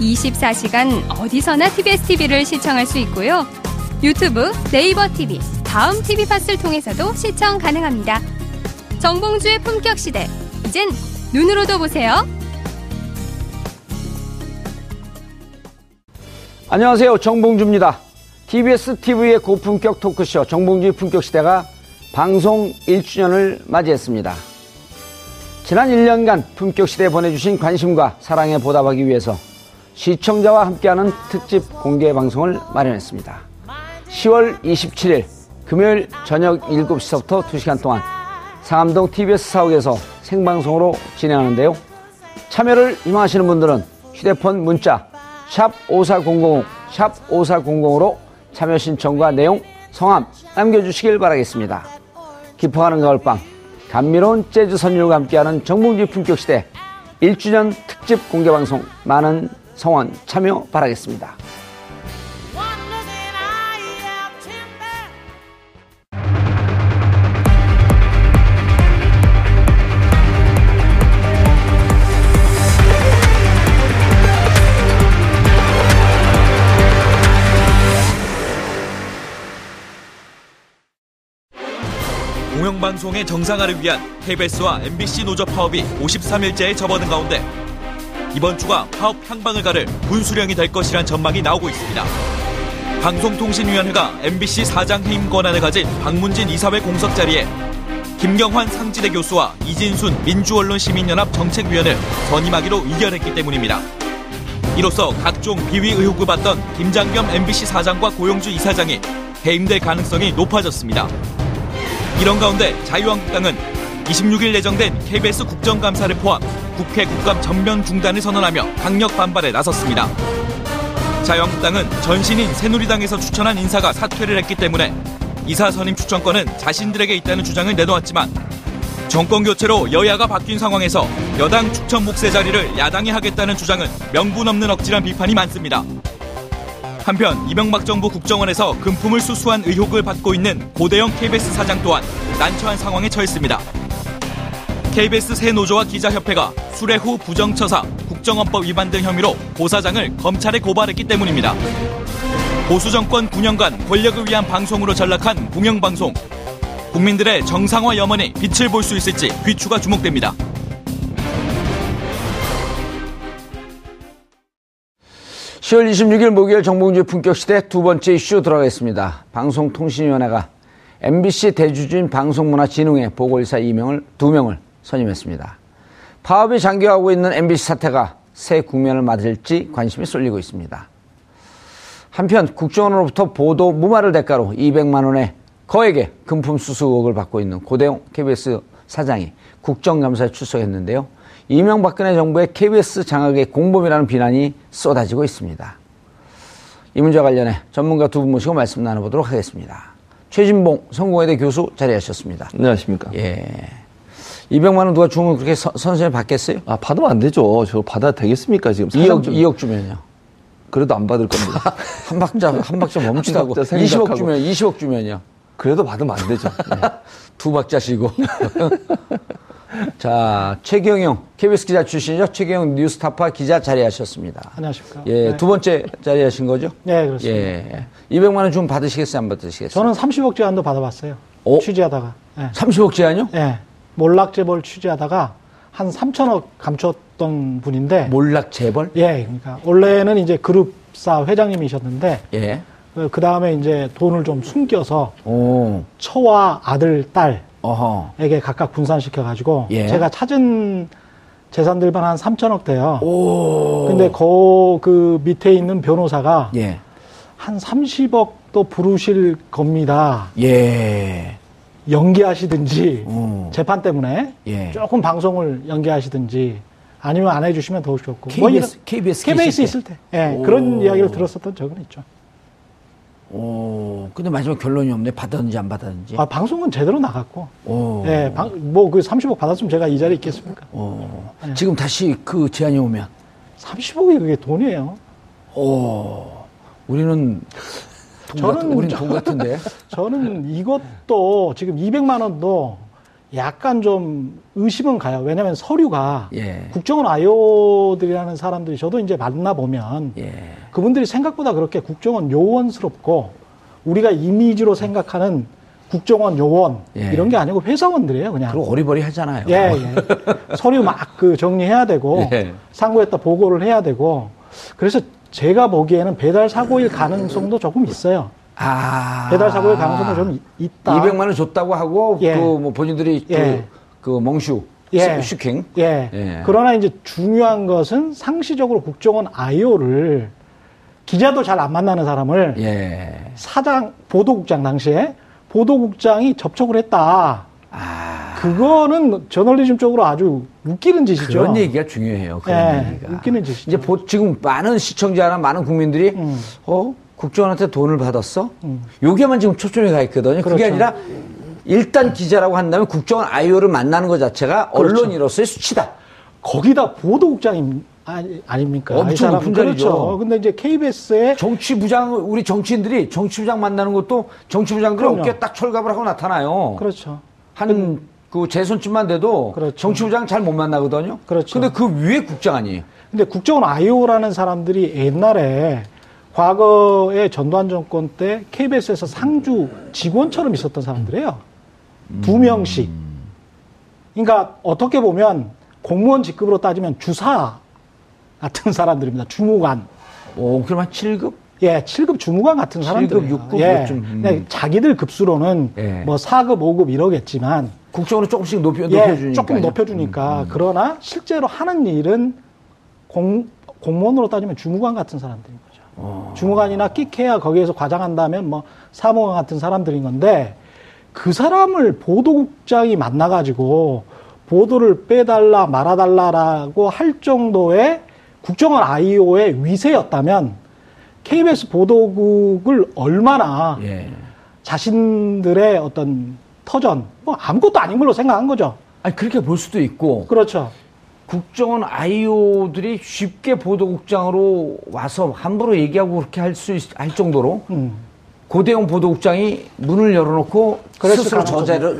24시간 어디서나 TBS TV를 시청할 수 있고요. 유튜브, 네이버 TV, 다음 TV 팟을 통해서도 시청 가능합니다. 정봉주의 품격 시대, 이젠 눈으로도 보세요. 안녕하세요, 정봉주입니다. TBS TV의 고품격 토크쇼 정봉주의 품격 시대가 방송 1주년을 맞이했습니다. 지난 1년간 품격 시대에 보내주신 관심과 사랑에 보답하기 위해서 시청자와 함께하는 특집 공개 방송을 마련했습니다. 10월 27일 금요일 저녁 7시부터 2시간 동안 상암동 TBS 사옥에서 생방송으로 진행하는데요. 참여를 희망하시는 분들은 휴대폰 문자 샵 5400, 샵 5400으로 참여 신청과 내용, 성함 남겨주시길 바라겠습니다. 기뻐하는 가을밤, 감미로운 재즈 선율과 함께하는 정봉주 품격시대 1주년 특집 공개방송 많은 성원 참여 바라겠습니다. 방송의 정상화를 위한 KBS와 MBC 노조 파업이 53일째에 접어든 가운데 이번 주가 파업 향방을 가를 분수령이 될 것이란 전망이 나오고 있습니다. 방송통신위원회가 MBC 사장 해임 권한을 가진 박문진 이사회 공석 자리에 김경환 상지대 교수와 이진순 민주언론시민연합 정책위원을 선임하기로 의결했기 때문입니다. 이로써 각종 비위 의혹을 받던 김장겸 MBC 사장과 고영주 이사장이 해임될 가능성이 높아졌습니다. 이런 가운데 자유한국당은 26일 예정된 KBS 국정감사를 포함 국회 국감 전면 중단을 선언하며 강력 반발에 나섰습니다. 자유한국당은 전신인 새누리당에서 추천한 인사가 사퇴를 했기 때문에 이사 선임 추천권은 자신들에게 있다는 주장을 내놓았지만 정권교체로 여야가 바뀐 상황에서 여당 추천 목세 자리를 야당이 하겠다는 주장은 명분 없는 억지란 비판이 많습니다. 한편 이명박 정부 국정원에서 금품을 수수한 의혹을 받고 있는 고대영 KBS 사장 또한 난처한 상황에 처했습니다. KBS 새 노조와 기자협회가 수뢰 후 부정처사, 국정원법 위반 등 혐의로 고 사장을 검찰에 고발했기 때문입니다. 보수 정권 9년간 권력을 위한 방송으로 전락한 공영방송. 국민들의 정상화 염원이 빛을 볼 수 있을지 귀추가 주목됩니다. 시월 26일 목요일 정봉주 품격시대 두 번째 이슈 들어가겠습니다. 방송통신위원회가 MBC 대주주인 방송문화진흥회 보궐이사 2명을 선임했습니다. 파업이 장기화하고 있는 MBC 사태가 새 국면을 맞을지 관심이 쏠리고 있습니다. 한편 국정원으로부터 보도 무마를 대가로 200만 원의 거액의 금품 수수 의혹을 받고 있는 고대영 KBS 사장이 국정감사에 출석했는데요. 이명박근혜 정부의 KBS 장악의 공범이라는 비난이 쏟아지고 있습니다. 이 문제와 관련해 전문가 두 분 모시고 말씀 나눠보도록 하겠습니다. 최진봉 성공회대 교수 자리하셨습니다. 안녕하십니까. 예. 200만 원 누가 주면 그렇게 선생님 받겠어요? 아, 받으면 안 되죠. 저 받아야 되겠습니까? 지금 2억 주면요. 그래도 안 받을 겁니다. 한 박자 멈추다고. 20억 주면요. 그래도 받으면 안 되죠. 네. 두 박자 쉬고. 자, 최경영 KBS 기자 출신이죠. 최경영 뉴스타파 기자 자리하셨습니다. 안녕하십니까. 예, 네. 두 번째 자리하신 거죠? 네, 그렇습니다. 예, 200만 원 좀 받으시겠어요, 안 받으시겠어요? 저는 30억 제안도 받아봤어요. 오? 취재하다가. 예. 30억 제안요? 예, 몰락 재벌 취재하다가 한 3천억 감췄던 분인데. 몰락 재벌? 예, 그러니까 원래는 이제 그룹사 회장님이셨는데. 예. 그 다음에 이제 돈을 좀 숨겨서. 오. 처와 아들, 딸. 어허.에게 각각 분산시켜가지고. 예. 제가 찾은 재산들만 한 3천억 돼요. 오. 근데 그 밑에 있는 변호사가. 예. 한 30억도 부르실 겁니다. 예. 연기하시든지. 재판 때문에. 예. 조금 방송을 연기하시든지 아니면 안 해주시면 더욱 좋고. KBS, 뭐 이런, KBS 있을 때. 예, 그런 이야기를 들었었던 적은 있죠. 오, 근데 마지막 결론이 없네. 받았는지 안 받았는지. 아, 방송은 제대로 나갔고. 오. 예, 뭐 그 30억 받았으면 제가 이 자리에 있겠습니까? 오. 예. 지금 다시 그 제안이 오면? 30억이 그게 돈이에요. 오. 우리는. 우린 돈 같은데. 저는 이것도 지금 200만 원도 약간 좀 의심은 가요. 왜냐면 서류가 예. 국정원 아이오들이라는 사람들이 저도 이제 만나보면 예. 그분들이 생각보다 그렇게 국정원 요원스럽고 우리가 이미지로 생각하는 국정원 요원 예. 이런 게 아니고 회사원들이에요. 그냥. 그리고 어리버리 하잖아요. 예, 예. 서류 막 그 정리해야 되고 예. 상고했다 보고를 해야 되고 그래서 제가 보기에는 배달 사고일 가능성도 조금 있어요. 아. 배달 사고의 가능성도 좀 있다. 200만 원 줬다고 하고, 예. 그, 뭐, 본인들이 예. 그 멍슈, 예. 슈킹. 예. 예. 그러나 이제 중요한 것은 상시적으로 국정원 IO를 기자도 잘 안 만나는 사람을 예. 보도국장 당시에 보도국장이 접촉을 했다. 아. 그거는 저널리즘 쪽으로 아주 웃기는 짓이죠. 그런 얘기가 중요해요. 그런 예. 얘기가. 웃기는 짓이죠. 이제 지금 많은 시청자나 많은 국민들이, 국정원한테 돈을 받았어? 요게만 지금 초점이 가 있거든요. 그렇죠. 그게 아니라 일단 기자라고 한다면 국정원 IO를 만나는 것 자체가 그렇죠. 언론으로서의 수치다. 거기다 보도국장입니다. 아닙니까? 엄청 높은 자리죠. 그렇죠. 근데 이제 KBS에 정치부장, 우리 정치인들이 정치부장 만나는 것도 정치부장들이 어깨 딱 철갑을 하고 나타나요. 그렇죠. 한 그 제 손쯤만 돼도 그렇죠. 정치부장 잘 못 만나거든요. 그렇죠. 근데 그 위에 국장 아니에요. 근데 국정원 IO라는 사람들이 옛날에 과거에 전두환 정권 때 KBS에서 상주 직원처럼 있었던 사람들이에요. 2명씩. 그러니까 어떻게 보면 공무원 직급으로 따지면 주사 같은 사람들입니다. 주무관. 오, 그럼 한 7급? 예, 7급 주무관 같은 사람들. 7급, 6급. 예. 자기들 급수로는 예. 뭐 4급, 5급 이러겠지만. 국정으로 조금씩 높여주니까. 예, 조금 높여주니까. 그러나 실제로 하는 일은 공무원으로 따지면 주무관 같은 사람들입니다. 주무관이나 끽해야 거기에서 과장한다면 뭐 사무관 같은 사람들인 건데 그 사람을 보도국장이 만나가지고 보도를 빼달라 말아달라라고 할 정도의 국정원 IO의 위세였다면 KBS 보도국을 얼마나 예. 자신들의 어떤 터전 뭐 아무것도 아닌 걸로 생각한 거죠. 아니 그렇게 볼 수도 있고 그렇죠. 국정원 IO들이 쉽게 보도국장으로 와서 함부로 얘기하고 그렇게 할 정도로 고대용 보도국장이 문을 열어놓고 스스로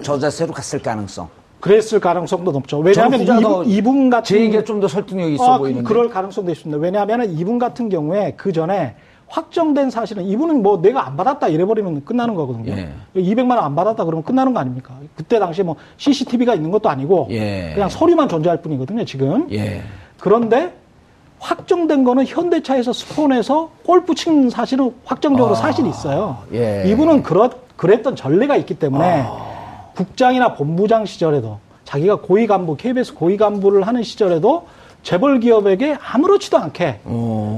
저자세로 갔을 가능성. 그랬을 가능성도 높죠. 왜냐하면 이분 같은 제 얘기가 좀 더 설득력이 있어 보이는데. 그럴 가능성도 있습니다. 왜냐하면 이분 같은 경우에 그 전에 확정된 사실은 이분은 뭐 내가 안 받았다 이래버리면 끝나는 거거든요. 예. 200만 원 안 받았다 그러면 끝나는 거 아닙니까? 그때 당시에 뭐 CCTV가 있는 것도 아니고 예. 그냥 서류만 존재할 뿐이거든요, 지금. 예. 그런데 확정된 거는 현대차에서 스폰해서 골프 친 사실은 확정적으로 사실이 있어요. 예. 이분은 그랬던 전례가 있기 때문에 국장이나 본부장 시절에도 자기가 고위 간부, KBS 고위 간부를 하는 시절에도 재벌 기업에게 아무렇지도 않게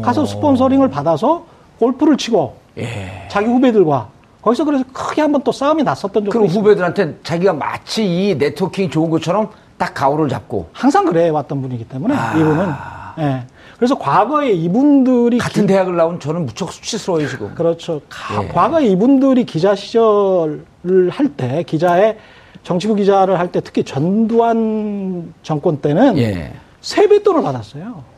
가서 스폰서링을 받아서 골프를 치고 예. 자기 후배들과 거기서 그래서 크게 한번 또 싸움이 났었던 적도 있어요. 그럼 후배들한테 자기가 마치 이 네트워킹이 좋은 것처럼 딱 가오를 잡고 항상 그래 왔던 분이기 때문에 이분은 예. 그래서 과거에 이분들이 같은 대학을 나온 저는 무척 수치스러워요 지금. 그렇죠. 예. 과거에 이분들이 기자 시절을 할 때 기자의 정치부 기자를 할 때 특히 전두환 정권 때는 예. 세뱃돈을 받았어요.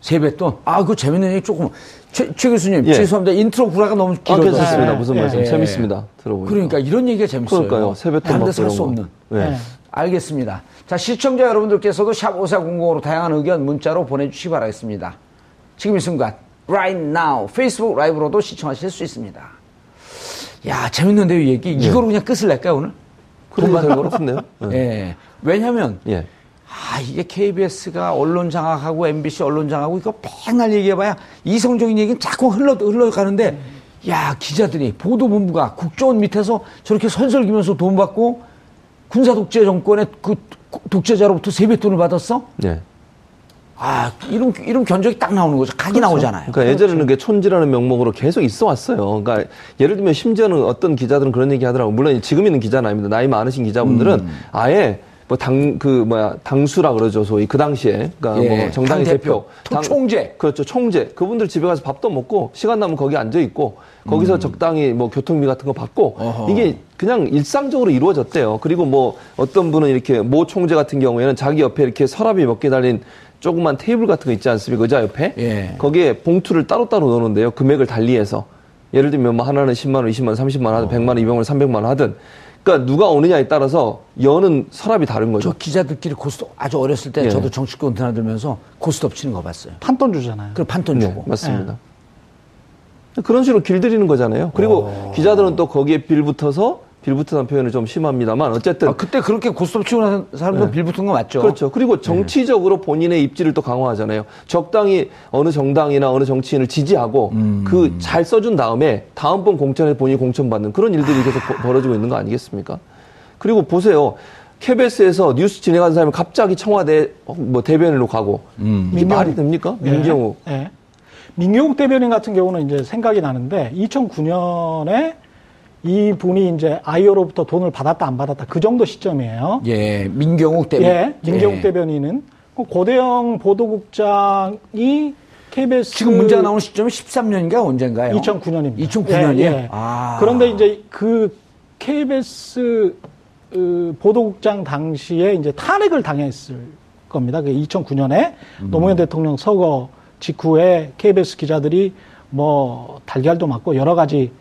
세뱃돈? 아, 그거 재밌는 얘기 조금. 최 교수님, 예. 죄송합니다. 인트로 구라가 너무 길어졌습니다. 아, 무슨 말씀? 예. 재밌습니다. 들어보니까. 그러니까 이런 얘기가 재밌어요. 그러니까요. 세뱃돈 다른 데 살 수 없는. 예. 예. 알겠습니다. 자, 시청자 여러분들께서도 샵5400으로 다양한 의견 문자로 보내주시기 바라겠습니다. 지금 이 순간, right now, 페이스북 라이브로도 시청하실 수 있습니다. 야, 재밌는데요, 이 얘기. 이거로 그냥 끝을 낼까요, 오늘? 그런 것 같네요. 예. 왜냐면, 예. 아, 이게 KBS가 언론 장악하고 MBC 언론 장악하고 이거 맨날 얘기해봐야 이성적인 얘기는 자꾸 흘러가는데 야, 기자들이 보도본부가 국정원 밑에서 저렇게 선설기면서 돈 받고 군사독재 정권의 그 독재자로부터 세뱃돈을 받았어? 네. 아, 이런 견적이 딱 나오는 거죠. 각이 그렇죠. 나오잖아요. 그러니까 예전에는 그게 촌지라는 명목으로 계속 있어 왔어요. 그러니까 예를 들면 심지어는 어떤 기자들은 그런 얘기 하더라고요. 물론 지금 있는 기자는 아닙니다. 나이 많으신 기자분들은 아예 당수라 그러죠. 소위 그 당시에. 그러니까 예, 뭐 정당의 대표. 총재. 그렇죠. 총재. 그분들 집에 가서 밥도 먹고 시간 나면 거기 앉아 있고 거기서 적당히 뭐 교통비 같은 거 받고 어허. 이게 그냥 일상적으로 이루어졌대요. 그리고 뭐 어떤 분은 이렇게 모 총재 같은 경우에는 자기 옆에 이렇게 서랍이 몇 개 달린 조그만 테이블 같은 거 있지 않습니까? 의자 옆에. 예. 거기에 봉투를 따로따로 넣는데요. 금액을 달리해서. 예를 들면 뭐 하나는 10만 원, 20만 원, 30만 원 하든 100만 원, 200만 원, 300만 원 하든 그러니까 누가 오느냐에 따라서 여는 서랍이 다른 거죠. 저 기자들끼리 고스톱 아주 어렸을 때 예. 저도 정치권 드나들면서 고스톱 치는 거 봤어요. 판돈 주잖아요. 그럼 판돈 주고. 네, 맞습니다. 예. 그런 식으로 길들이는 거잖아요. 그리고 오. 기자들은 또 거기에 빌붙어서 빌붙은 표현은 좀 심합니다만 어쨌든 아, 그때 그렇게 고스톱 치고 나서 사람들 네. 빌붙은 거 맞죠? 그렇죠. 그리고 정치적으로 본인의 입지를 또 강화하잖아요. 적당히 어느 정당이나 어느 정치인을 지지하고 그 잘 써준 다음에 다음번 공천에 본인이 공천받는 그런 일들이 계속 벌어지고 있는 거 아니겠습니까? 그리고 보세요. KBS에서 뉴스 진행하는 사람이 갑자기 청와대 뭐 대변인으로 가고 이게 말이 됩니까? 네. 민경욱. 네. 민경욱 대변인 같은 경우는 이제 생각이 나는데 2009년에 이 분이 이제 아이오로부터 돈을 받았다 안 받았다 그 정도 시점이에요. 예, 민경욱 대변인. 예, 민경욱 예. 대변인은 고대영 보도국장이 KBS 지금 문제가 나온 시점이 13년인가 언젠가요? 2009년입니다. 2009년이요. 예, 예. 아. 그런데 이제 그 KBS 보도국장 당시에 이제 탄핵을 당했을 겁니다. 그 2009년에 노무현 대통령 서거 직후에 KBS 기자들이 뭐 달걀도 맞고 여러 가지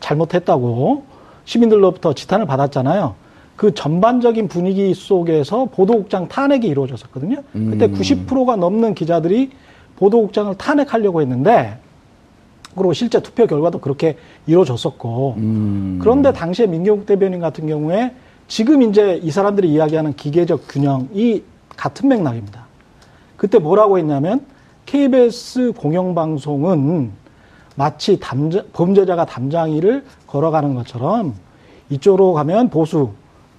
잘못했다고 시민들로부터 지탄을 받았잖아요. 그 전반적인 분위기 속에서 보도국장 탄핵이 이루어졌었거든요. 그때 90%가 넘는 기자들이 보도국장을 탄핵하려고 했는데 그리고 실제 투표 결과도 그렇게 이루어졌었고 그런데 당시에 민경욱 대변인 같은 경우에 지금 이제 이 사람들이 이야기하는 기계적 균형이 같은 맥락입니다. 그때 뭐라고 했냐면 KBS 공영방송은 마치 범죄자가 담장이를 걸어가는 것처럼 이쪽으로 가면 보수,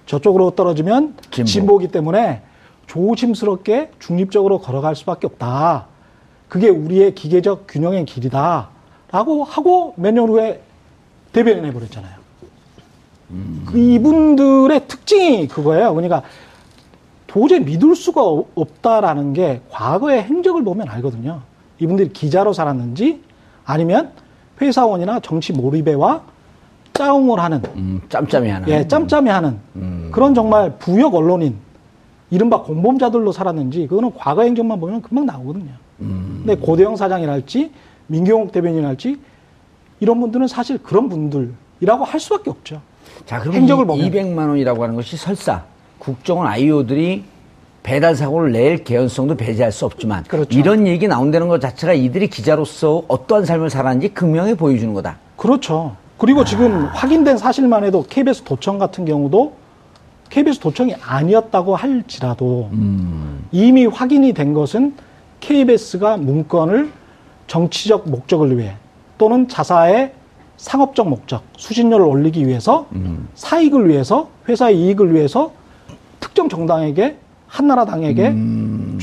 저쪽으로 떨어지면 진보이기 때문에 조심스럽게 중립적으로 걸어갈 수밖에 없다. 그게 우리의 기계적 균형의 길이다. 라고 하고 몇 년 후에 대변인 해버렸잖아요. 그 이분들의 특징이 그거예요. 그러니까 도저히 믿을 수가 없다라는 게 과거의 행적을 보면 알거든요. 이분들이 기자로 살았는지 아니면 회사원이나 정치 몰입에와 짜웅을 하는 짬짬이 하는 예, 짬짬이 하는 그런 정말 부역 언론인 이른바 공범자들로 살았는지 그거는 과거 행적만 보면 금방 나오거든요. 근데 고대영 사장이랄지 민경욱 대변인이랄지 이런 분들은 사실 그런 분들이라고 할 수밖에 없죠. 자, 그럼 행적을 보면 200만 원이라고 하는 것이 설사 국정원 IO들이 배달 사고를 낼 개연성도 배제할 수 없지만 그렇죠. 이런 얘기 나온다는 것 자체가 이들이 기자로서 어떠한 삶을 살았는지 극명히 보여주는 거다. 그렇죠. 그리고 아. 지금 확인된 사실만 해도 KBS 도청 같은 경우도 KBS 도청이 아니었다고 할지라도 이미 확인이 된 것은 KBS가 문건을 정치적 목적을 위해 또는 자사의 상업적 목적, 수신료를 올리기 위해서 사익을 위해서 회사의 이익을 위해서 특정 정당에게 한나라당에게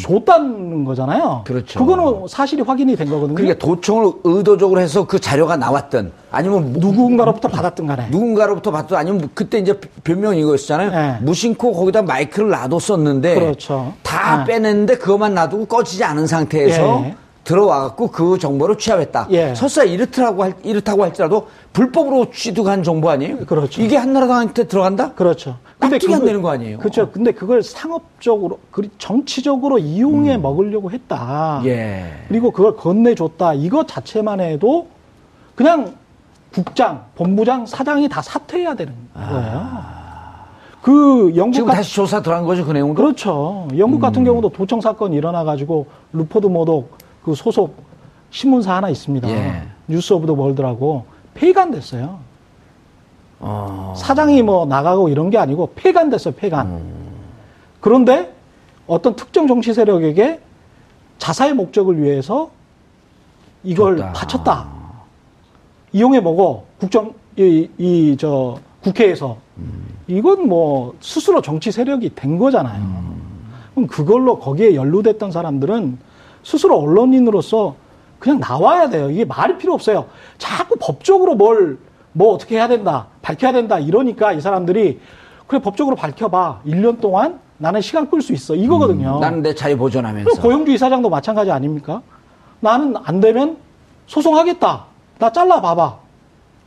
줬다는 거잖아요. 그렇죠. 그거는 사실이 확인이 된 거거든요. 그러니까 도청을 의도적으로 해서 그 자료가 나왔든 아니면 누군가로부터 받았든 간에. 누군가로부터 받든 아니면 그때 이제 변명이 이거였잖아요. 네. 무심코 거기다 마이크를 놔뒀었는데 그렇죠. 다 네. 빼냈는데 그것만 놔두고 꺼지지 않은 상태에서 예. 들어와갖고 그 정보를 취합했다. 예. 설사 이렇다고 할지라도 불법으로 취득한 정보 아니에요? 그렇죠. 이게 한나라당한테 들어간다? 그렇죠. 근데 그게 안 되는 거 아니에요? 그렇죠. 근데 그걸 상업적으로, 정치적으로 이용해 먹으려고 했다. 예. 그리고 그걸 건네줬다. 이거 자체만 해도 그냥 국장, 본부장, 사장이 다 사퇴해야 되는 거예요. 아. 그 영국 지금 다시 조사 들어간 거죠, 그 내용도? 그렇죠. 영국 같은 경우도 도청 사건이 일어나가지고 루퍼트 머독 그 소속 신문사 하나 있습니다. 예. 뉴스 오브 더 월드라고 폐간됐어요. 사장이 뭐 나가고 이런 게 아니고 폐간됐어요, 폐간. 그런데 어떤 특정 정치 세력에게 자사의 목적을 위해서 이걸 바쳤다. 이용해 먹어. 국회에서. 이건 뭐 스스로 정치 세력이 된 거잖아요. 그럼 그걸로 거기에 연루됐던 사람들은 스스로 언론인으로서 그냥 나와야 돼요. 이게 말이 필요 없어요. 자꾸 법적으로 뭐 어떻게 해야 된다, 밝혀야 된다, 이러니까 이 사람들이 그래 법적으로 밝혀봐. 1년 동안 나는 시간 끌 수 있어. 이거거든요. 나는 내 자유 보존하면서. 고영주 이사장도 마찬가지 아닙니까? 나는 안 되면 소송하겠다. 나 잘라봐봐.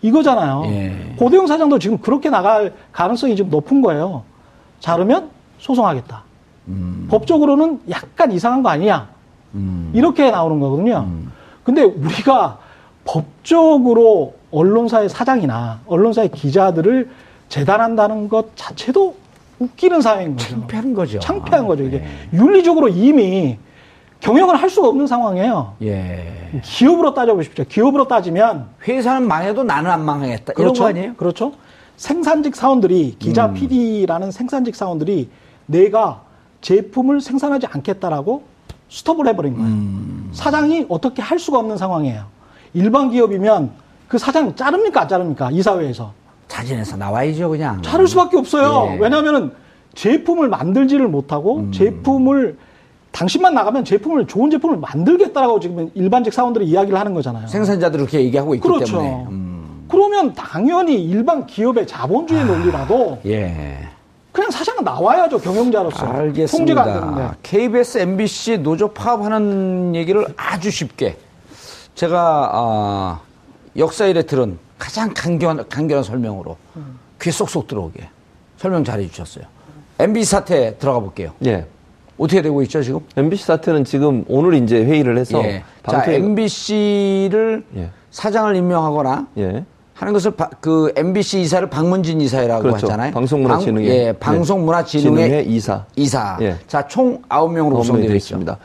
이거잖아요. 예. 고대영 사장도 지금 그렇게 나갈 가능성이 좀 높은 거예요. 자르면 소송하겠다. 법적으로는 약간 이상한 거 아니냐. 이렇게 나오는 거거든요. 근데 우리가 법적으로 언론사의 사장이나 언론사의 기자들을 재단한다는 것 자체도 웃기는 사회인 거죠. 창피한 거죠. 창피한 거죠. 이게 윤리적으로 이미 경영을 할 수가 없는 상황이에요. 예. 기업으로 따져보십시오. 기업으로 따지면 회사는 망해도 나는 안 망하겠다. 그렇죠. 이런 거 아니에요? 그렇죠. 생산직 사원들이 기자 PD라는 생산직 사원들이 내가 제품을 생산하지 않겠다라고 스톱을 해버린 거예요. 사장이 어떻게 할 수가 없는 상황이에요. 일반 기업이면 그 사장 자릅니까 안 자릅니까? 이사회에서. 자진해서 나와야죠 그냥. 자를 수밖에 없어요. 예. 왜냐하면 제품을 만들지를 못하고 제품을 당신만 나가면 제품을 좋은 제품을 만들겠다라고 지금 일반직 사원들이 이야기를 하는 거잖아요. 생산자들이 그렇게 얘기하고 있기 그렇죠. 때문에. 그러면 당연히 일반 기업의 자본주의 논리라도 예. 그냥 사장은 나와야죠. 경영자로서. 알겠습니다. 통제가 안 되는데. KBS, MBC 노조 파업하는 얘기를 아주 쉽게 제가 역사 이래 들은 가장 간결한 설명으로 귀에 쏙쏙 들어오게 설명 잘해 주셨어요. MBC 사태 들어가 볼게요. 예. 어떻게 되고 있죠 지금? MBC 사태는 지금 오늘 이제 회의를 해서 예. 자, MBC를 예. 사장을 임명하거나 예. 하는 것을 그 MBC 이사를 박문진 이사라고 그렇죠. 하잖아요. 방송문화진흥회 예, 방송문화진흥회 이사. 예. 자, 총 9명으로 구성되어 있습니다.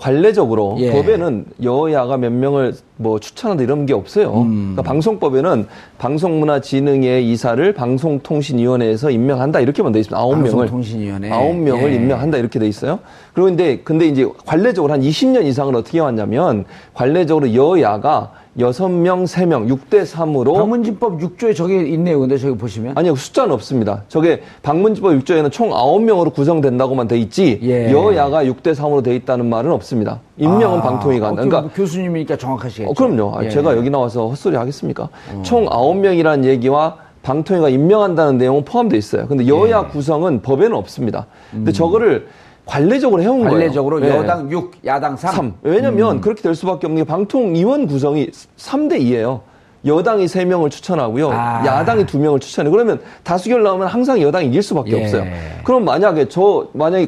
관례적으로 예. 법에는 여야가 몇 명을 뭐 추천한다 이런 게 없어요. 그러니까 방송법에는 방송문화진흥회 이사를 방송통신위원회에서 임명한다 이렇게만 돼 있습니다. 9명을 방송통신위원회 9명을 예. 임명한다 이렇게 돼 있어요. 그리고 근데 이제 관례적으로 한 20년 이상을 어떻게 왔냐면 관례적으로 여야가 6명, 3명, 6대3으로. 방문진법 6조에 저게 있네요. 근데 저기 보시면. 아니요, 숫자는 없습니다. 저게 방문진법 6조에는 총 9명으로 구성된다고만 돼 있지, 예. 여야가 6대3으로 돼 있다는 말은 없습니다. 임명은 방통위가 한다. 그러니까. 뭐 교수님이니까 정확하시겠죠. 그럼요. 예. 제가 여기 나와서 헛소리 하겠습니까? 총 9명이라는 얘기와 방통위가 임명한다는 내용은 포함되어 있어요. 근데 여야 예. 구성은 법에는 없습니다. 근데 저거를 관례적으로 해온 관례적으로 거예요. 여당 예. 6, 야당 3. 왜냐면 그렇게 될 수밖에 없는 게 방통위원 구성이 3대 2예요. 여당이 3명을 추천하고요. 야당이 2명을 추천해요. 그러면 다수결 나오면 항상 여당이 이길 수밖에 예. 없어요. 그럼 만약에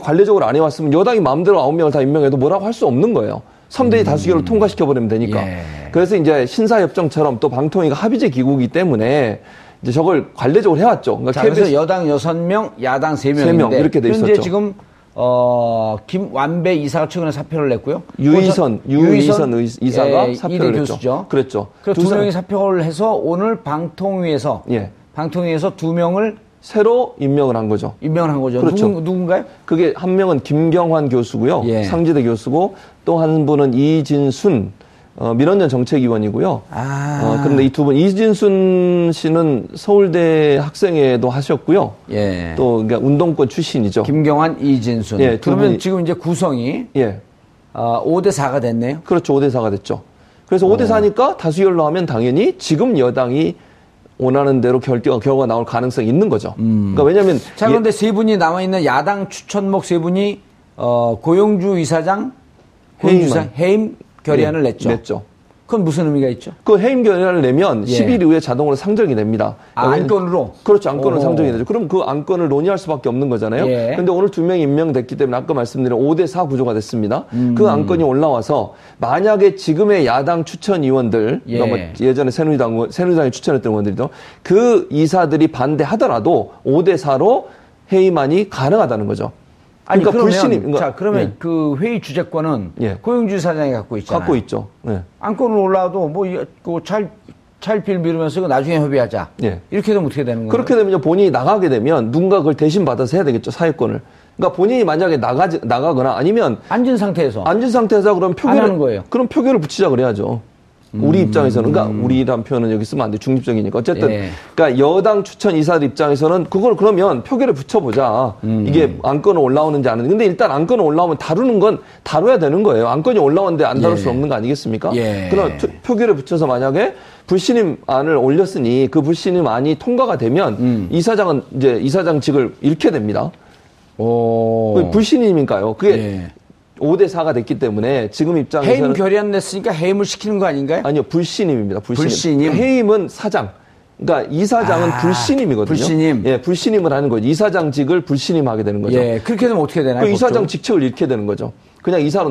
관례적으로 안 해왔으면 여당이 마음대로 9명을 다 임명해도 뭐라고 할 수 없는 거예요. 3대2 다수결을 통과시켜버리면 되니까. 예. 그래서 이제 신사협정처럼 또 방통위가 합의제 기구이기 때문에 이제 저걸 관례적으로 해왔죠. 그러니까 자, 그래서 여당 6명, 야당 3명인데 이렇게 돼 있었죠. 현재 지금 김완배 이사가 최근에 사표를 냈고요. 유이선 이사가 예, 사표를 냈죠. 그랬죠. 그래서 2명이 사표를 해서 오늘 방통위에서 2명을 새로 임명을 한 거죠. 그렇죠. 누군가요? 그게 한 명은 김경환 교수고요. 예. 상지대 교수고 또 한 분은 이진순 민원연 정책위원이고요. 그런데 이 2분 이진순 씨는 서울대 학생회도 하셨고요. 예. 또 그러니까 운동권 출신이죠. 김경환, 이진순. 예, 그러면 지금 이제 구성이 예. 5대 4가 됐네요. 그렇죠. 5대 4가 됐죠. 그래서 5대 4니까 다수결로 하면 당연히 지금 여당이 원하는 대로 결과가 나올 가능성이 있는 거죠. 그러니까 왜냐하면 자 그런데 세 분이 남아 있는 야당 추천목 세 분이 고영주 이사장, 해임 결의안을 냈죠. 그건 무슨 의미가 있죠? 그 해임 결의안을 내면 예. 10일 이후에 자동으로 상정이 됩니다. 안건으로? 그렇죠. 안건으로 상정이 되죠. 그럼 그 안건을 논의할 수밖에 없는 거잖아요. 그런데 예. 오늘 2명이 임명됐기 때문에 아까 말씀드린 5대4 구조가 됐습니다. 그 안건이 올라와서 만약에 지금의 야당 추천위원들, 예. 그러니까 뭐 예전에 새누리당이 추천했던 의원들이든 그 이사들이 반대하더라도 5대4로 해임안이 가능하다는 거죠. 아니, 그러니까 불신임. 자, 그러면 예. 그 회의 주재권은 예. 고영주 사장이 갖고 있잖아요. 갖고 있죠. 예. 안건으로 올라와도 차일피일 미루면서 이거 나중에 협의하자. 예. 이렇게 되면 어떻게 되는 거예요? 그렇게 되면 본인이 나가게 되면 누군가 그걸 대신 받아서 해야 되겠죠. 사회권을. 그러니까 본인이 만약에 나가거나 아니면 앉은 상태에서 그럼 표결을 붙이자 그래야죠. 우리 입장에서는, 그러니까 우리란 표현은 여기 쓰면 안 돼. 중립적이니까. 어쨌든, 예. 그러니까 여당 추천 이사들 입장에서는 그걸 그러면 표결에 붙여보자. 이게 안건은 올라오는지 안 오는지. 근데 일단 안건은 올라오면 다루는 건 다뤄야 되는 거예요. 안건이 올라오는데 안 다룰 수 없는 거 아니겠습니까? 예. 그럼 표결에 붙여서 만약에 불신임안을 올렸으니 그 불신임안이 통과가 되면 이사장은 이제 이사장직을 잃게 됩니다. 오. 불신임인가요? 그게. 예. 5대4가 됐기 때문에 지금 입장에서는 해임 결의 안 냈으니까 해임을 시키는 거 아닌가요? 아니요. 불신임입니다. 불신임. 해임은 사장. 그러니까 이사장은 불신임이거든요. 불신임. 예, 불신임을 하는 거죠. 이사장직을 불신임하게 되는 거죠. 예, 그렇게 되면 어떻게 되나요? 이사장 직책을 잃게 되는 거죠. 그냥 이사로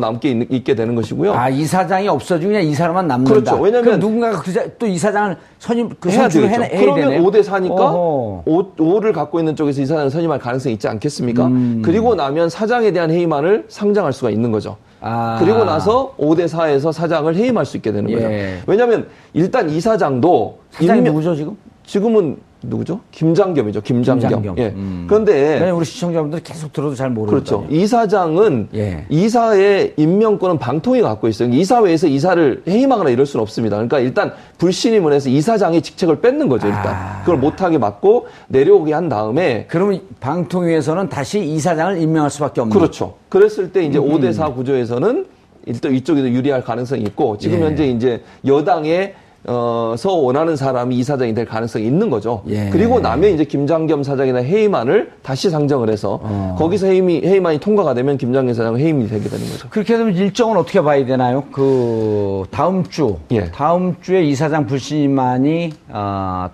있게 되는 것이고요. 아, 이사장이 없어지고 그냥 이사로만 남는다. 그렇죠. 왜냐면 누군가가 또 이사장을 선출을 해야 되죠. 그러면 5대4니까 5를 갖고 있는 쪽에서 이사장을 선임할 가능성이 있지 않겠습니까? 그리고 나면 사장에 대한 해임안을 상정할 수가 있는 거죠. 아. 그리고 나서 5대4에서 사장을 해임할 수 있게 되는 거죠. 예. 왜냐면 일단 이사장도 사장이 누구죠 지금? 지금은 누구죠? 김장겸이죠. 김장겸. 예. 그런데 왜냐면 우리 시청자분들 계속 들어도 잘 모르죠. 그렇죠. 이사장은 예. 이사의 임명권은 방통위가 갖고 있어요. 이사회에서 이사를 해임하거나 이럴 수는 없습니다. 그러니까 일단 불신임을 해서 이사장의 직책을 뺏는 거죠. 일단 그걸 못하게 막고 내려오게 한 다음에 그러면 방통위에서는 다시 이사장을 임명할 수밖에 없는. 그렇죠. 그랬을 때 이제 5대4 구조에서는 일단 이쪽에도 유리할 가능성이 있고 지금 예. 현재 이제 여당의 서 원하는 사람이 이사장이 될 가능성이 있는 거죠. 예. 그리고 나면 이제 김장겸 사장이나 해임안을 다시 상정을 해서 거기서 해임안이 통과가 되면 김장겸 사장 해임이 되게 되는 거죠. 그렇게 되면 일정은 어떻게 봐야 되나요? 그 다음 주에 이사장 불신임안이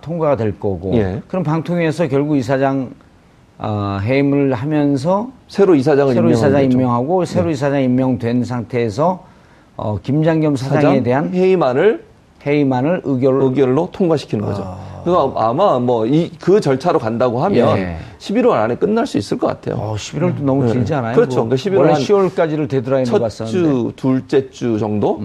통과가 될 거고. 예. 그럼 방통위에서 결국 이사장 해임을 하면서 새로 이사장 임명하고 네. 새로 이사장 임명된 상태에서 김장겸 사장에 대한 해임안을 의결로 통과시키는 거죠. 그러니까 아마 그 절차로 간다고 하면 예. 11월 안에 끝날 수 있을 것 같아요. 11월도 너무 길지 않아요? 그렇죠. 그러니까 11월 원래 10월까지를 되돌아있는 것 같았는데. 첫 주, 둘째 주 정도?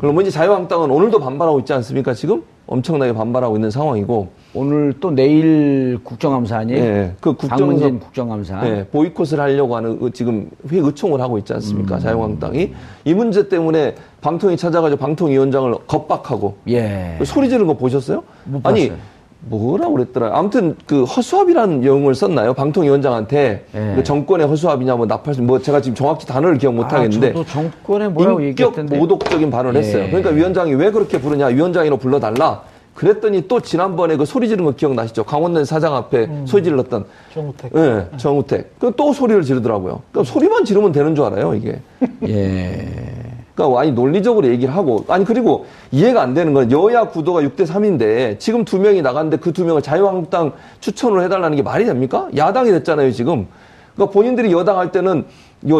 그러면 이제 자유한국당은 오늘도 반발하고 있지 않습니까? 지금 엄청나게 반발하고 있는 상황이고. 오늘 또 내일 국정감사 아니에요? 예. 박문진 국정감사. 예. 보이콧을 하려고 하는 지금 의총을 하고 있지 않습니까? 자유한국당이. 이 문제 때문에 방통위 찾아가지고 방통위원장을 겁박하고. 예. 소리 지르는 거 보셨어요? 못 봤어요. 아니, 뭐라고 그랬더라. 아무튼 그 허수아비라는 용어를 썼나요? 방통위원장한테 예. 정권의 허수아비냐, 나팔수, 제가 지금 정확히 단어를 기억 못 하겠는데. 저도 정권에 뭐라고 얘기했던데. 모독적인 발언을 예. 했어요. 그러니까 위원장이 왜 그렇게 부르냐, 위원장이로 불러달라. 그랬더니 또 지난번에 그 소리 지르는 거 기억나시죠? 강원랜드 사장 앞에 소리 질렀던. 정우택. 예, 정우택. 그럼 또 소리를 지르더라고요. 그럼 소리만 지르면 되는 줄 알아요, 이게. 예. 그러니까 아니 논리적으로 얘기를 하고 아니 그리고 이해가 안 되는 건 여야 구도가 6대3인데 지금 2명이 나갔는데 그 2명을 자유한국당 추천으로 해달라는 게 말이 됩니까? 야당이 됐잖아요 지금. 그러니까 본인들이 여당 할 때는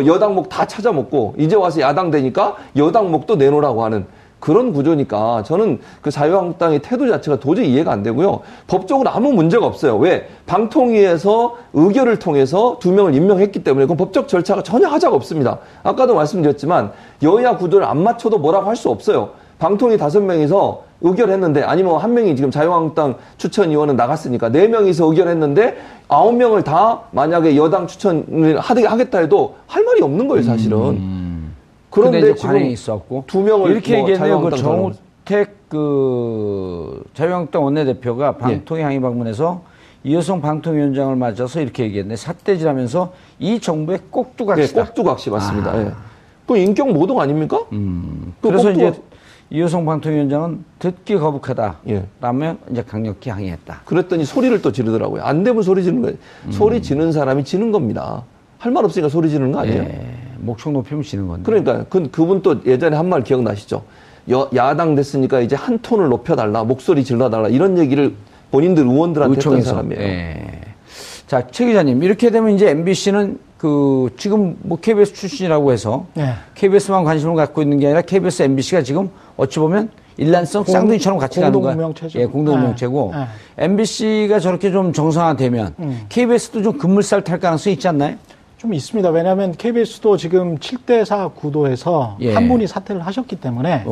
여당 목 다 찾아먹고 이제 와서 야당 되니까 여당 목도 내놓으라고 하는 그런 구조니까 저는 그 자유한국당의 태도 자체가 도저히 이해가 안 되고요. 법적으로 아무 문제가 없어요. 왜? 방통위에서 의결을 통해서 2명을 임명했기 때문에 그건 법적 절차가 전혀 하자가 없습니다. 아까도 말씀드렸지만 여야 구도를 안 맞춰도 뭐라고 할 수 없어요. 방통위 5명이서 의결했는데 아니면 1명이 지금 자유한국당 추천위원은 나갔으니까 4명이서 의결했는데 9명을 다 만약에 여당 추천을 하겠다 해도 할 말이 없는 거예요 사실은. 그런데 관행이 있었고 2명을 이렇게 얘기했네요. 그 정우택 그 자유한국당 원내대표가 방통위 예. 항의 방문에서 이효성 방통위원장을 맞아서 이렇게 얘기했네. 삿대질하면서 이 정부의 꼭두각시다. 네, 꼭두각시 맞습니다. 아. 예. 그 인격 모독 아닙니까? 그래서 이제 이효성 방통위원장은 듣기 거북하다. 예. 라며 이제 강력히 항의했다. 그랬더니 소리를 또 지르더라고요. 안 되면 소리 지르는 거예요. 소리 지는 사람이 지는 겁니다. 할 말 없으니까 소리 지르는 거 아니에요? 예. 목청 높이면 지는 건데. 그러니까요. 그분 또 예전에 한 말 기억나시죠? 야당 됐으니까 이제 한 톤을 높여달라, 목소리 질러달라, 이런 얘기를 본인들 의원들한테 했던 사람이에요. 예. 자, 최 기자님. 이렇게 되면 이제 MBC는 지금 KBS 출신이라고 해서 예. KBS만 관심을 갖고 있는 게 아니라 KBS, MBC가 지금 어찌 보면 일란성 쌍둥이처럼 같이 가는 거야. 공동명체죠. 예, 공동명체고. 예. MBC가 저렇게 좀 정상화되면 KBS도 좀 급물살 탈 가능성이 있지 않나요? 좀 있습니다. 왜냐하면 KBS도 지금 7대4 구도에서 예. 한 분이 사퇴를 하셨기 때문에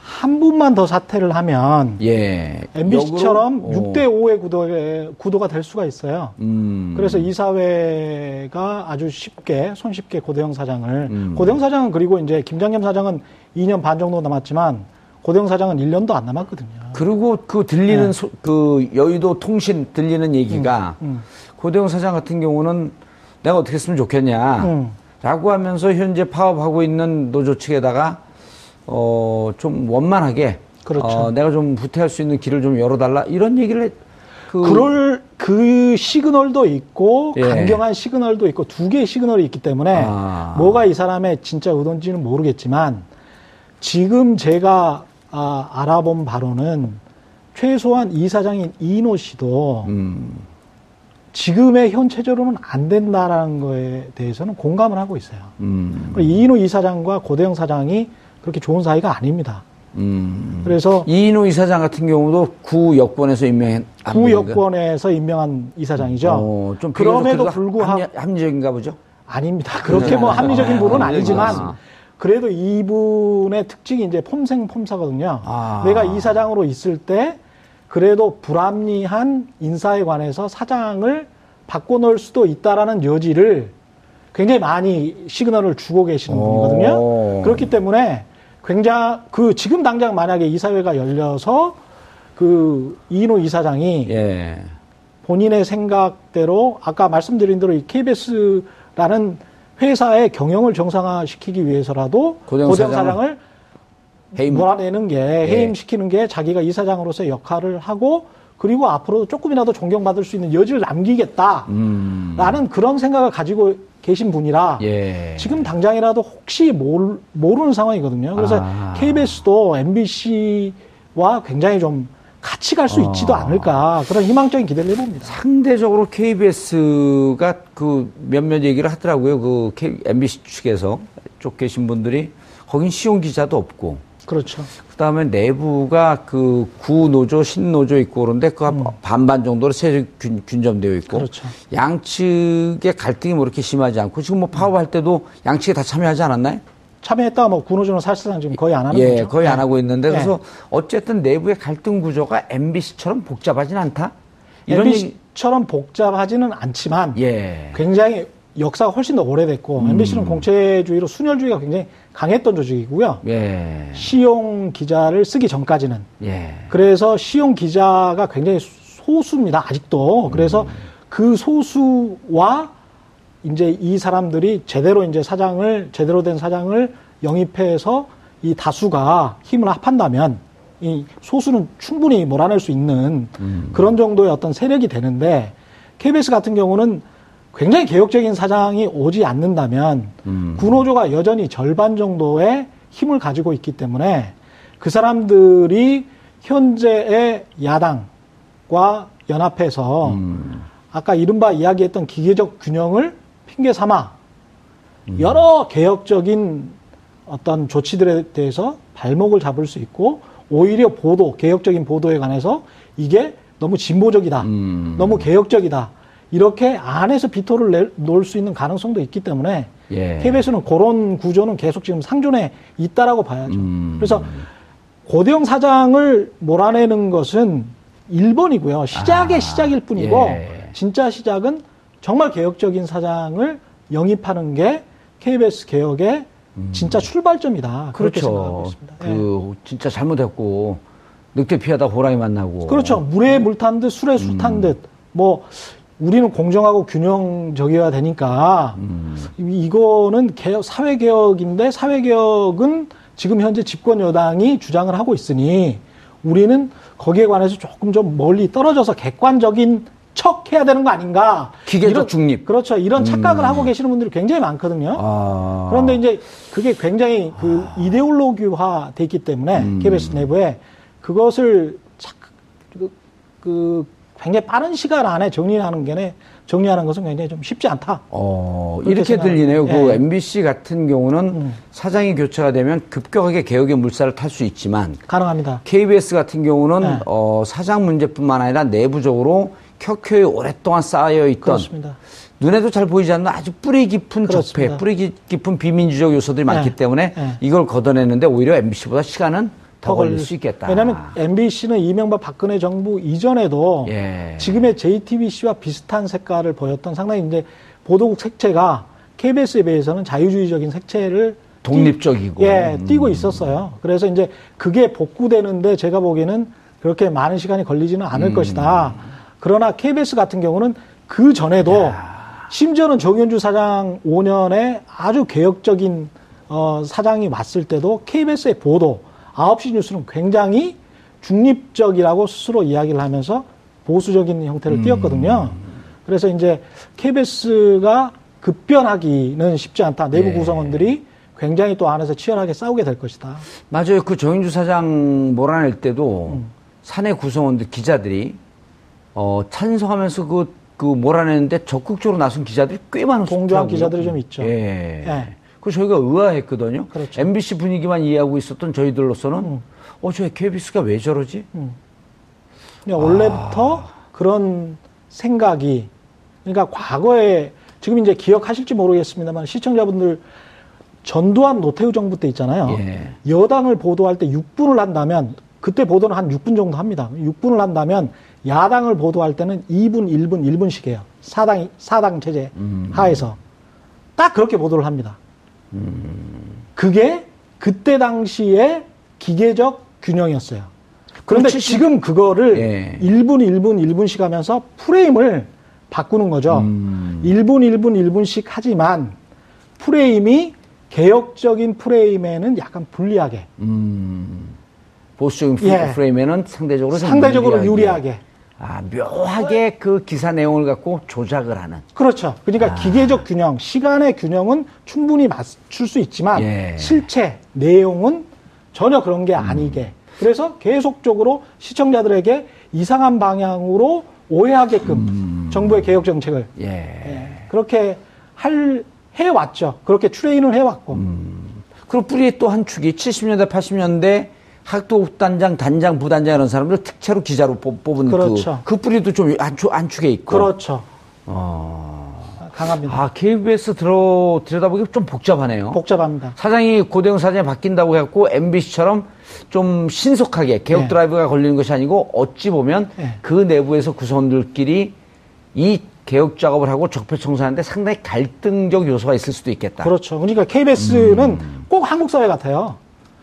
한 분만 더 사퇴를 하면 예. MBC처럼 6대5의 구도가 될 수가 있어요. 그래서 이사회가 아주 손쉽게 고대영 사장을 고대영 사장은 그리고 이제 김장겸 사장은 2년 반 정도 남았지만 고대영 사장은 1년도 안 남았거든요. 그리고 그 들리는 그 여의도 통신 들리는 얘기가 고대영 사장 같은 경우는 내가 어떻게 했으면 좋겠냐 라고 하면서 현재 파업하고 있는 노조 측에다가 좀 원만하게 그렇죠. 내가 좀 후퇴할 수 있는 길을 좀 열어달라 이런 얘기를 그 시그널도 있고 강경한 시그널도 있고 두 개의 시그널이 있기 때문에 뭐가 이 사람의 진짜 의도인지는 모르겠지만 지금 제가 알아본 바로는 최소한 이 사장인 이인호 씨도 지금의 현체제로는 안 된다라는 거에 대해서는 공감을 하고 있어요. 이인호 이사장과 고대영 사장이 그렇게 좋은 사이가 아닙니다. 그래서 이인호 이사장 같은 경우도 구여권에서 임명한 구여권에서 임명한 이사장이죠. 좀 그럼에도 불구하고 합리적인가 보죠? 아닙니다. 그렇게 뭐 합리적인 부분은 아니지만 그래도 이분의 특징이 이제 폼생폼사거든요. 내가 이사장으로 있을 때 그래도 불합리한 인사에 관해서 사장을 바꿔놓을 수도 있다라는 여지를 굉장히 많이 시그널을 주고 계시는 분이거든요. 그렇기 때문에 굉장히 지금 당장 만약에 이사회가 열려서 그 이인호 이사장이 본인의 생각대로 아까 말씀드린 대로 이 KBS라는 회사의 경영을 정상화시키기 위해서라도 고대영 사장을 몰아내는 게 해임시키는 게 자기가 이사장으로서의 역할을 하고 그리고 앞으로 조금이라도 존경받을 수 있는 여지를 남기겠다라는 그런 생각을 가지고 계신 분이라 지금 당장이라도 혹시 모르는 상황이거든요. 그래서 KBS도 MBC와 굉장히 좀 같이 갈 수 있지도 않을까 그런 희망적인 기대를 해봅니다. 상대적으로 KBS가 그 몇몇 얘기를 하더라고요. 그 MBC 측에서 쪽 계신 분들이 거긴 시용 기자도 없고 그렇죠. 그 다음에 내부가 그 구노조, 신노조 있고 그런데 그 반반 정도로 세력 균점되어 있고. 그렇죠. 양측의 갈등이 뭐 이렇게 심하지 않고 지금 뭐 파업할 때도 양측이 다 참여하지 않았나요? 참여했다가 뭐 구노조는 사실상 지금 거의 안 하는 거죠. 거의 안 하고 있는데 그래서 어쨌든 내부의 갈등 구조가 MBC처럼 복잡하진 않다? MBC처럼 복잡하지는 않지만 굉장히 역사가 훨씬 더 오래됐고 MBC는 공채주의로 순혈주의가 굉장히 강했던 조직이고요. 시용 기자를 쓰기 전까지는. 그래서 시용 기자가 굉장히 소수입니다. 아직도. 그래서 그 소수와 이제 이 사람들이 제대로 이제 제대로 된 사장을 영입해서 이 다수가 힘을 합한다면 이 소수는 충분히 몰아낼 수 있는 그런 정도의 어떤 세력이 되는데 KBS 같은 경우는 굉장히 개혁적인 사장이 오지 않는다면 구노조가 여전히 절반 정도의 힘을 가지고 있기 때문에 그 사람들이 현재의 야당과 연합해서 아까 이른바 이야기했던 기계적 균형을 핑계 삼아 여러 개혁적인 어떤 조치들에 대해서 발목을 잡을 수 있고 오히려 개혁적인 보도에 관해서 이게 너무 진보적이다, 너무 개혁적이다. 이렇게 안에서 비토를 놓을 수 있는 가능성도 있기 때문에 KBS는 그런 구조는 계속 지금 상존해 있다라고 봐야죠. 그래서 고대영 사장을 몰아내는 것은 1번이고요. 시작의 시작일 뿐이고 진짜 시작은 정말 개혁적인 사장을 영입하는 게 KBS 개혁의 진짜 출발점이다. 그렇게 생각하고 있습니다. 진짜 잘못했고 늑대 피하다 호랑이 만나고 그렇죠. 물에 물 탄 듯 술에 술 탄 듯 뭐 우리는 공정하고 균형적이어야 되니까 이거는 사회개혁인데 사회개혁은 지금 현재 집권 여당이 주장을 하고 있으니 우리는 거기에 관해서 조금 좀 멀리 떨어져서 객관적인 척 해야 되는 거 아닌가. 기계적 중립. 그렇죠. 이런 착각을 하고 계시는 분들이 굉장히 많거든요. 그런데 이제 그게 굉장히 그 이데올로기화 돼 있기 때문에 KBS 내부에 그것을 굉장히 빠른 시간 안에 정리하는 것은 굉장히 좀 쉽지 않다. 이렇게 들리네요. 그 MBC 같은 경우는 사장이 교체가 되면 급격하게 개혁의 물살을 탈 수 있지만 가능합니다. KBS 같은 경우는 사장 문제뿐만 아니라 내부적으로 켜켜이 오랫동안 쌓여 있던 그렇습니다. 눈에도 잘 보이지 않는 아주 뿌리 깊은 그렇습니다. 적폐, 뿌리 깊은 비민주적 요소들이 많기 때문에 이걸 걷어내는데 오히려 MBC보다 시간은 더 걸릴 수 있겠다. 왜냐하면 MBC는 이명박 박근혜 정부 이전에도 지금의 JTBC와 비슷한 색깔을 보였던 상당히 이제 보도국 색채가 KBS에 비해서는 자유주의적인 색채를 독립적이고. 예, 뛰고 있었어요. 그래서 이제 그게 복구되는데 제가 보기에는 그렇게 많은 시간이 걸리지는 않을 것이다. 그러나 KBS 같은 경우는 그 전에도 심지어는 정현주 사장 5년에 아주 개혁적인 사장이 왔을 때도 KBS의 보도 9시 뉴스는 굉장히 중립적이라고 스스로 이야기를 하면서 보수적인 형태를 띄었거든요. 그래서 이제 KBS가 급변하기는 쉽지 않다. 내부 구성원들이 굉장히 또 안에서 치열하게 싸우게 될 것이다. 맞아요. 그 정인주 사장 몰아낼 때도 사내 구성원들, 기자들이 찬성하면서 그 몰아내는데 적극적으로 나선 기자들이 꽤 많았어요. 동조한 기자들이 좀 있죠. 예. 예. 그래서 저희가 의아했거든요. 그렇죠. MBC 분위기만 이해하고 있었던 저희들로서는 저 KBS가 왜 저러지? 원래부터 그런 생각이, 그러니까 과거에, 지금 이제 기억하실지 모르겠습니다만 시청자분들 전두환 노태우 정부 때 있잖아요. 예. 여당을 보도할 때 6분을 한다면, 그때 보도는 한 6분 정도 합니다. 6분을 한다면 야당을 보도할 때는 2분, 1분, 1분씩 해요. 4당 체제 하에서. 딱 그렇게 보도를 합니다. 그게 그때 당시에 기계적 균형이었어요. 그런데 지금 그거를 1분, 1분, 1분씩 하면서 프레임을 바꾸는 거죠. 1분, 1분, 1분씩 하지만 프레임이 개혁적인 프레임에는 약간 불리하게. 보수적인 프레임에는 상대적으로 유리하게. 아, 묘하게 그 기사 내용을 갖고 조작을 하는. 그렇죠. 그러니까 기계적 균형, 시간의 균형은 충분히 맞출 수 있지만 실체, 내용은 전혀 그런 게 아니게. 그래서 계속적으로 시청자들에게 이상한 방향으로 오해하게끔 정부의 개혁 정책을 그렇게 해왔죠. 그렇게 트레인을 해왔고. 그리고 뿌리의 또 한 축이 70년대, 80년대 학도단장, 단장, 부단장 이런 사람들 특채로 기자로 뽑은 그렇죠. 그 뿌리도 좀 안축에 있고. 그렇죠. 강합니다. 아, KBS 들여다보기 좀 복잡하네요. 복잡합니다. 사장이 고대영 사장이 바뀐다고 해갖고 MBC처럼 좀 신속하게 개혁 드라이브가 걸리는 것이 아니고 어찌 보면 그 내부에서 구성원들끼리 이 개혁 작업을 하고 적폐청산하는데 상당히 갈등적 요소가 있을 수도 있겠다. 그렇죠. 그러니까 KBS는 꼭 한국 사회 같아요.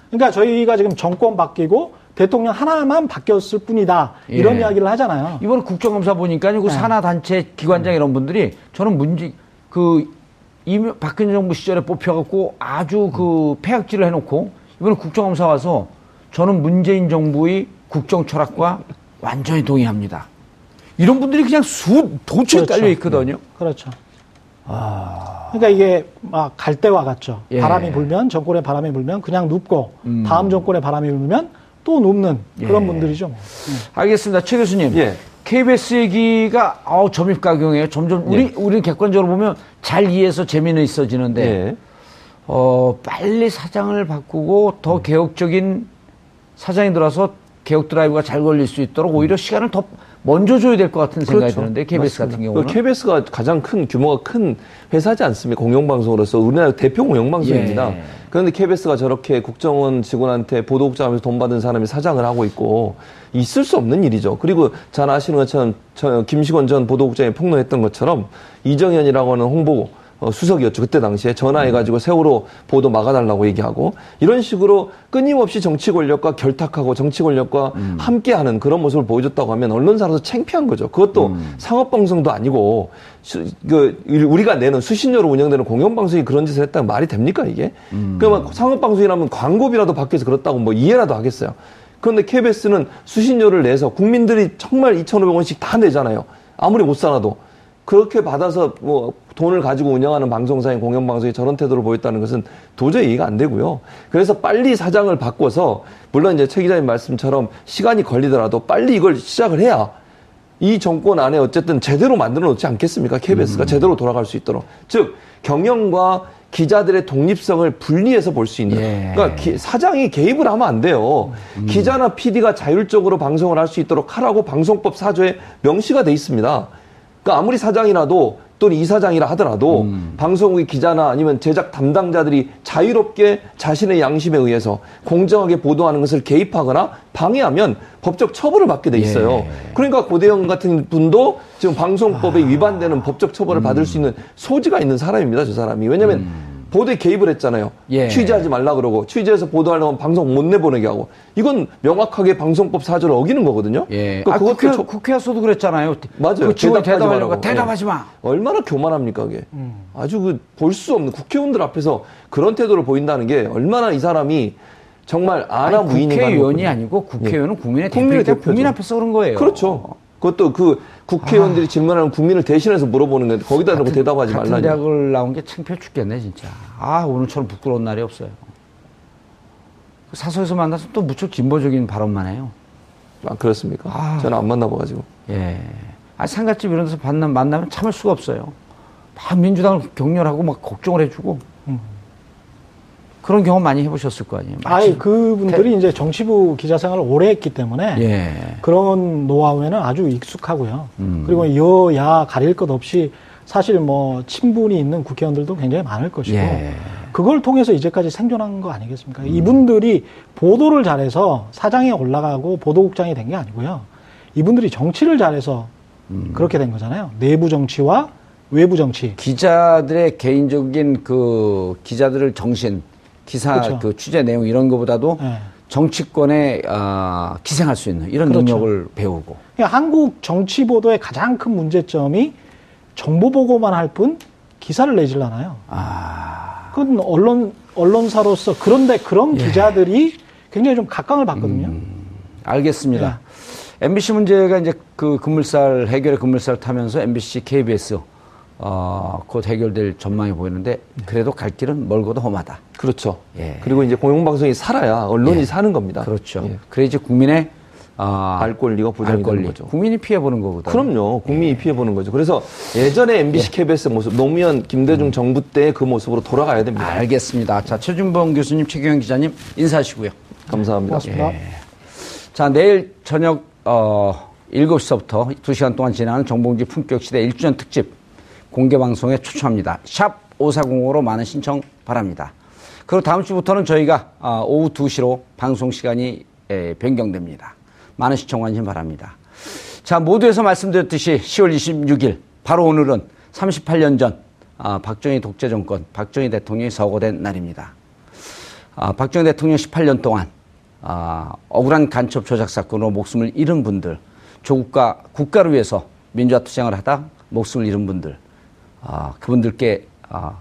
그러니까 저희가 지금 정권 바뀌고 대통령 하나만 바뀌었을 뿐이다. 이런 이야기를 하잖아요. 이번 국정감사 보니까 그 산하단체 기관장 이런 분들이 저는 박근혜 정부 시절에 뽑혀갖고 아주 그 폐악질을 해놓고 이번 국정감사 와서 저는 문재인 정부의 국정 철학과 완전히 동의합니다. 이런 분들이 그냥 도처에 그렇죠. 깔려있거든요. 그렇죠. 그러니까 이게 막 갈대와 같죠. 바람이 불면, 정권의 바람이 불면 그냥 눕고 다음 정권의 바람이 불면 또 눕는 그런 분들이죠. 알겠습니다. 최 교수님. KBS 얘기가 점입 가경이에요. 점점 우리는 객관적으로 보면 잘 이해해서 재미는 있어지는데 빨리 사장을 바꾸고 더 개혁적인 사장이 들어서 개혁 드라이브가 잘 걸릴 수 있도록 오히려 시간을 더 먼저 줘야 될 것 같은 생각이 드는데 KBS 맞습니다. 같은 경우는 KBS가 가장 큰 규모가 큰 회사지 않습니까? 공영방송으로서 우리나라 대표 공영방송입니다. 그런데 KBS가 저렇게 국정원 직원한테 보도국장하면서 돈 받은 사람이 사장을 하고 있고 있을 수 없는 일이죠. 그리고 잘 아시는 것처럼 김식원 전 보도국장이 폭로했던 것처럼 이정현이라고 하는 홍보 수석이었죠. 그때 당시에 전화해가지고 세월호 보도 막아달라고 얘기하고 이런 식으로 끊임없이 정치 권력과 결탁하고 정치 권력과 함께하는 그런 모습을 보여줬다고 하면 언론사로서 창피한 거죠. 그것도 상업방송도 아니고 우리가 내는 수신료로 운영되는 공영방송이 그런 짓을 했다면 말이 됩니까 이게? 그러면 상업방송이라면 광고비라도 받기에서 그렇다고 뭐 이해라도 하겠어요. 그런데 KBS는 수신료를 내서 국민들이 정말 2,500원씩 다 내잖아요. 아무리 못 살아도. 그렇게 받아서 뭐 돈을 가지고 운영하는 방송사인 공영방송이 저런 태도를 보였다는 것은 도저히 이해가 안 되고요. 그래서 빨리 사장을 바꿔서 물론 이제 최 기자님 말씀처럼 시간이 걸리더라도 빨리 이걸 시작을 해야 이 정권 안에 어쨌든 제대로 만들어 놓지 않겠습니까? KBS가 제대로 돌아갈 수 있도록. 즉 경영과 기자들의 독립성을 분리해서 볼 수 있는. 그러니까 사장이 개입을 하면 안 돼요. 기자나 PD가 자율적으로 방송을 할 수 있도록 하라고 방송법 4조에 명시가 돼 있습니다. 그러니까 아무리 사장이라도 또는 이사장이라 하더라도 방송국의 기자나 아니면 제작 담당자들이 자유롭게 자신의 양심에 의해서 공정하게 보도하는 것을 개입하거나 방해하면 법적 처벌을 받게 돼 있어요. 그러니까 고대영 같은 분도 지금 방송법에 위반되는 법적 처벌을 받을 수 있는 소지가 있는 사람입니다. 저 사람이. 왜냐하면 보도에 개입을 했잖아요. 예. 취재하지 말라 그러고 취재해서 보도하려면 방송 못 내보내게 하고 이건 명확하게 방송법 사조를 어기는 거거든요. 예. 그러니까 국회에서도 그랬잖아요. 맞아요. 대답하지 마. 얼마나 교만합니까 그게. 아주 볼 수 없는 국회의원들 앞에서 그런 태도를 보인다는 게 얼마나 이 사람이 정말 아나무인인가. 국회의원이 아니고 국회의원은 예. 국민의 대표죠. 국민 앞에서 그런 거예요. 그렇죠. 그것도 그 국회의원들이 질문하는 국민을 대신해서 물어보는 건데 거기다 대고 대답하지 말라니. 같은 대학을 나온 게 창피해 죽겠네 진짜. 아 오늘처럼 부끄러운 날이 없어요. 사석에서 만나서 또 무척 진보적인 발언만 해요. 아 그렇습니까? 저는 안 만나봐가지고. 예. 아 상갓집 이런 데서 만나면 참을 수가 없어요. 막 민주당을 격렬하고 막 걱정을 해주고. 그런 경험 많이 해보셨을 거 아니에요? 아니, 그분들이 이제 정치부 기자 생활을 오래 했기 때문에 예. 그런 노하우에는 아주 익숙하고요. 그리고 여야 가릴 것 없이 사실 뭐 친분이 있는 국회의원들도 굉장히 많을 것이고 예. 그걸 통해서 이제까지 생존한 거 아니겠습니까? 이분들이 보도를 잘해서 사장에 올라가고 보도국장이 된 게 아니고요. 이분들이 정치를 잘해서 그렇게 된 거잖아요. 내부 정치와 외부 정치. 기자들의 개인적인 그 기자들을 정신 기사 그렇죠. 그 취재 내용 이런 것보다도 네. 정치권에 기생할 수 있는 이런 그렇죠. 능력을 배우고. 그러니까 한국 정치 보도의 가장 큰 문제점이 정보 보고만 할 뿐 기사를 내질 않아요. 그건 언론사로서 그런데 그런 예. 기자들이 굉장히 좀 각광을 받거든요. 알겠습니다. 네. MBC 문제가 이제 그 급물살 해결의 급물살 타면서 MBC, KBS. 곧 해결될 전망이 보이는데 그래도 갈 길은 멀고도 험하다. 그렇죠. 예. 그리고 이제 공영방송이 살아야 언론이 예. 사는 겁니다. 그렇죠. 예. 그래야지 국민의 알 권리가 보장이 되는 거죠. 국민이 피해보는 거거든요. 그럼요. 국민이 예. 피해보는 거죠. 그래서 예전에 MBC, 예. KBS 모습, 노무현, 김대중 정부 때의 그 모습으로 돌아가야 됩니다. 알겠습니다. 자, 최준봉 교수님, 최경영 기자님 인사하시고요. 감사합니다. 고맙습니다. 예. 자, 내일 저녁 7시부터 2시간 동안 진행하는 정봉주 품격시대 1주년 특집. 공개방송에 초청합니다. 샵 5405로 많은 신청 바랍니다. 그리고 다음 주부터는 저희가 오후 2시로 방송 시간이 변경됩니다. 많은 시청 관심 바랍니다. 자, 모두에서 말씀드렸듯이 10월 26일 바로 오늘은 38년 전 박정희 독재 정권 박정희 대통령이 서거된 날입니다. 박정희 대통령 18년 동안 억울한 간첩 조작 사건으로 목숨을 잃은 분들 조국과 국가를 위해서 민주화 투쟁을 하다 목숨을 잃은 분들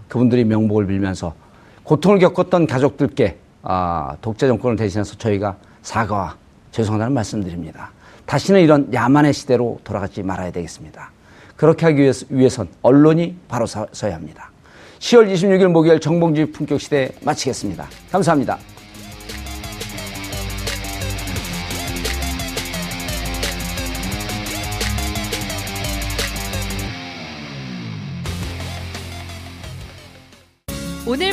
그분들이 명복을 빌면서 고통을 겪었던 가족들께 독재 정권을 대신해서 저희가 사과와 죄송하다는 말씀드립니다. 다시는 이런 야만의 시대로 돌아가지 말아야 되겠습니다. 그렇게 하기 위해선 언론이 바로 서야 합니다. 10월 26일 목요일 정봉주 품격시대 마치겠습니다. 감사합니다. 오늘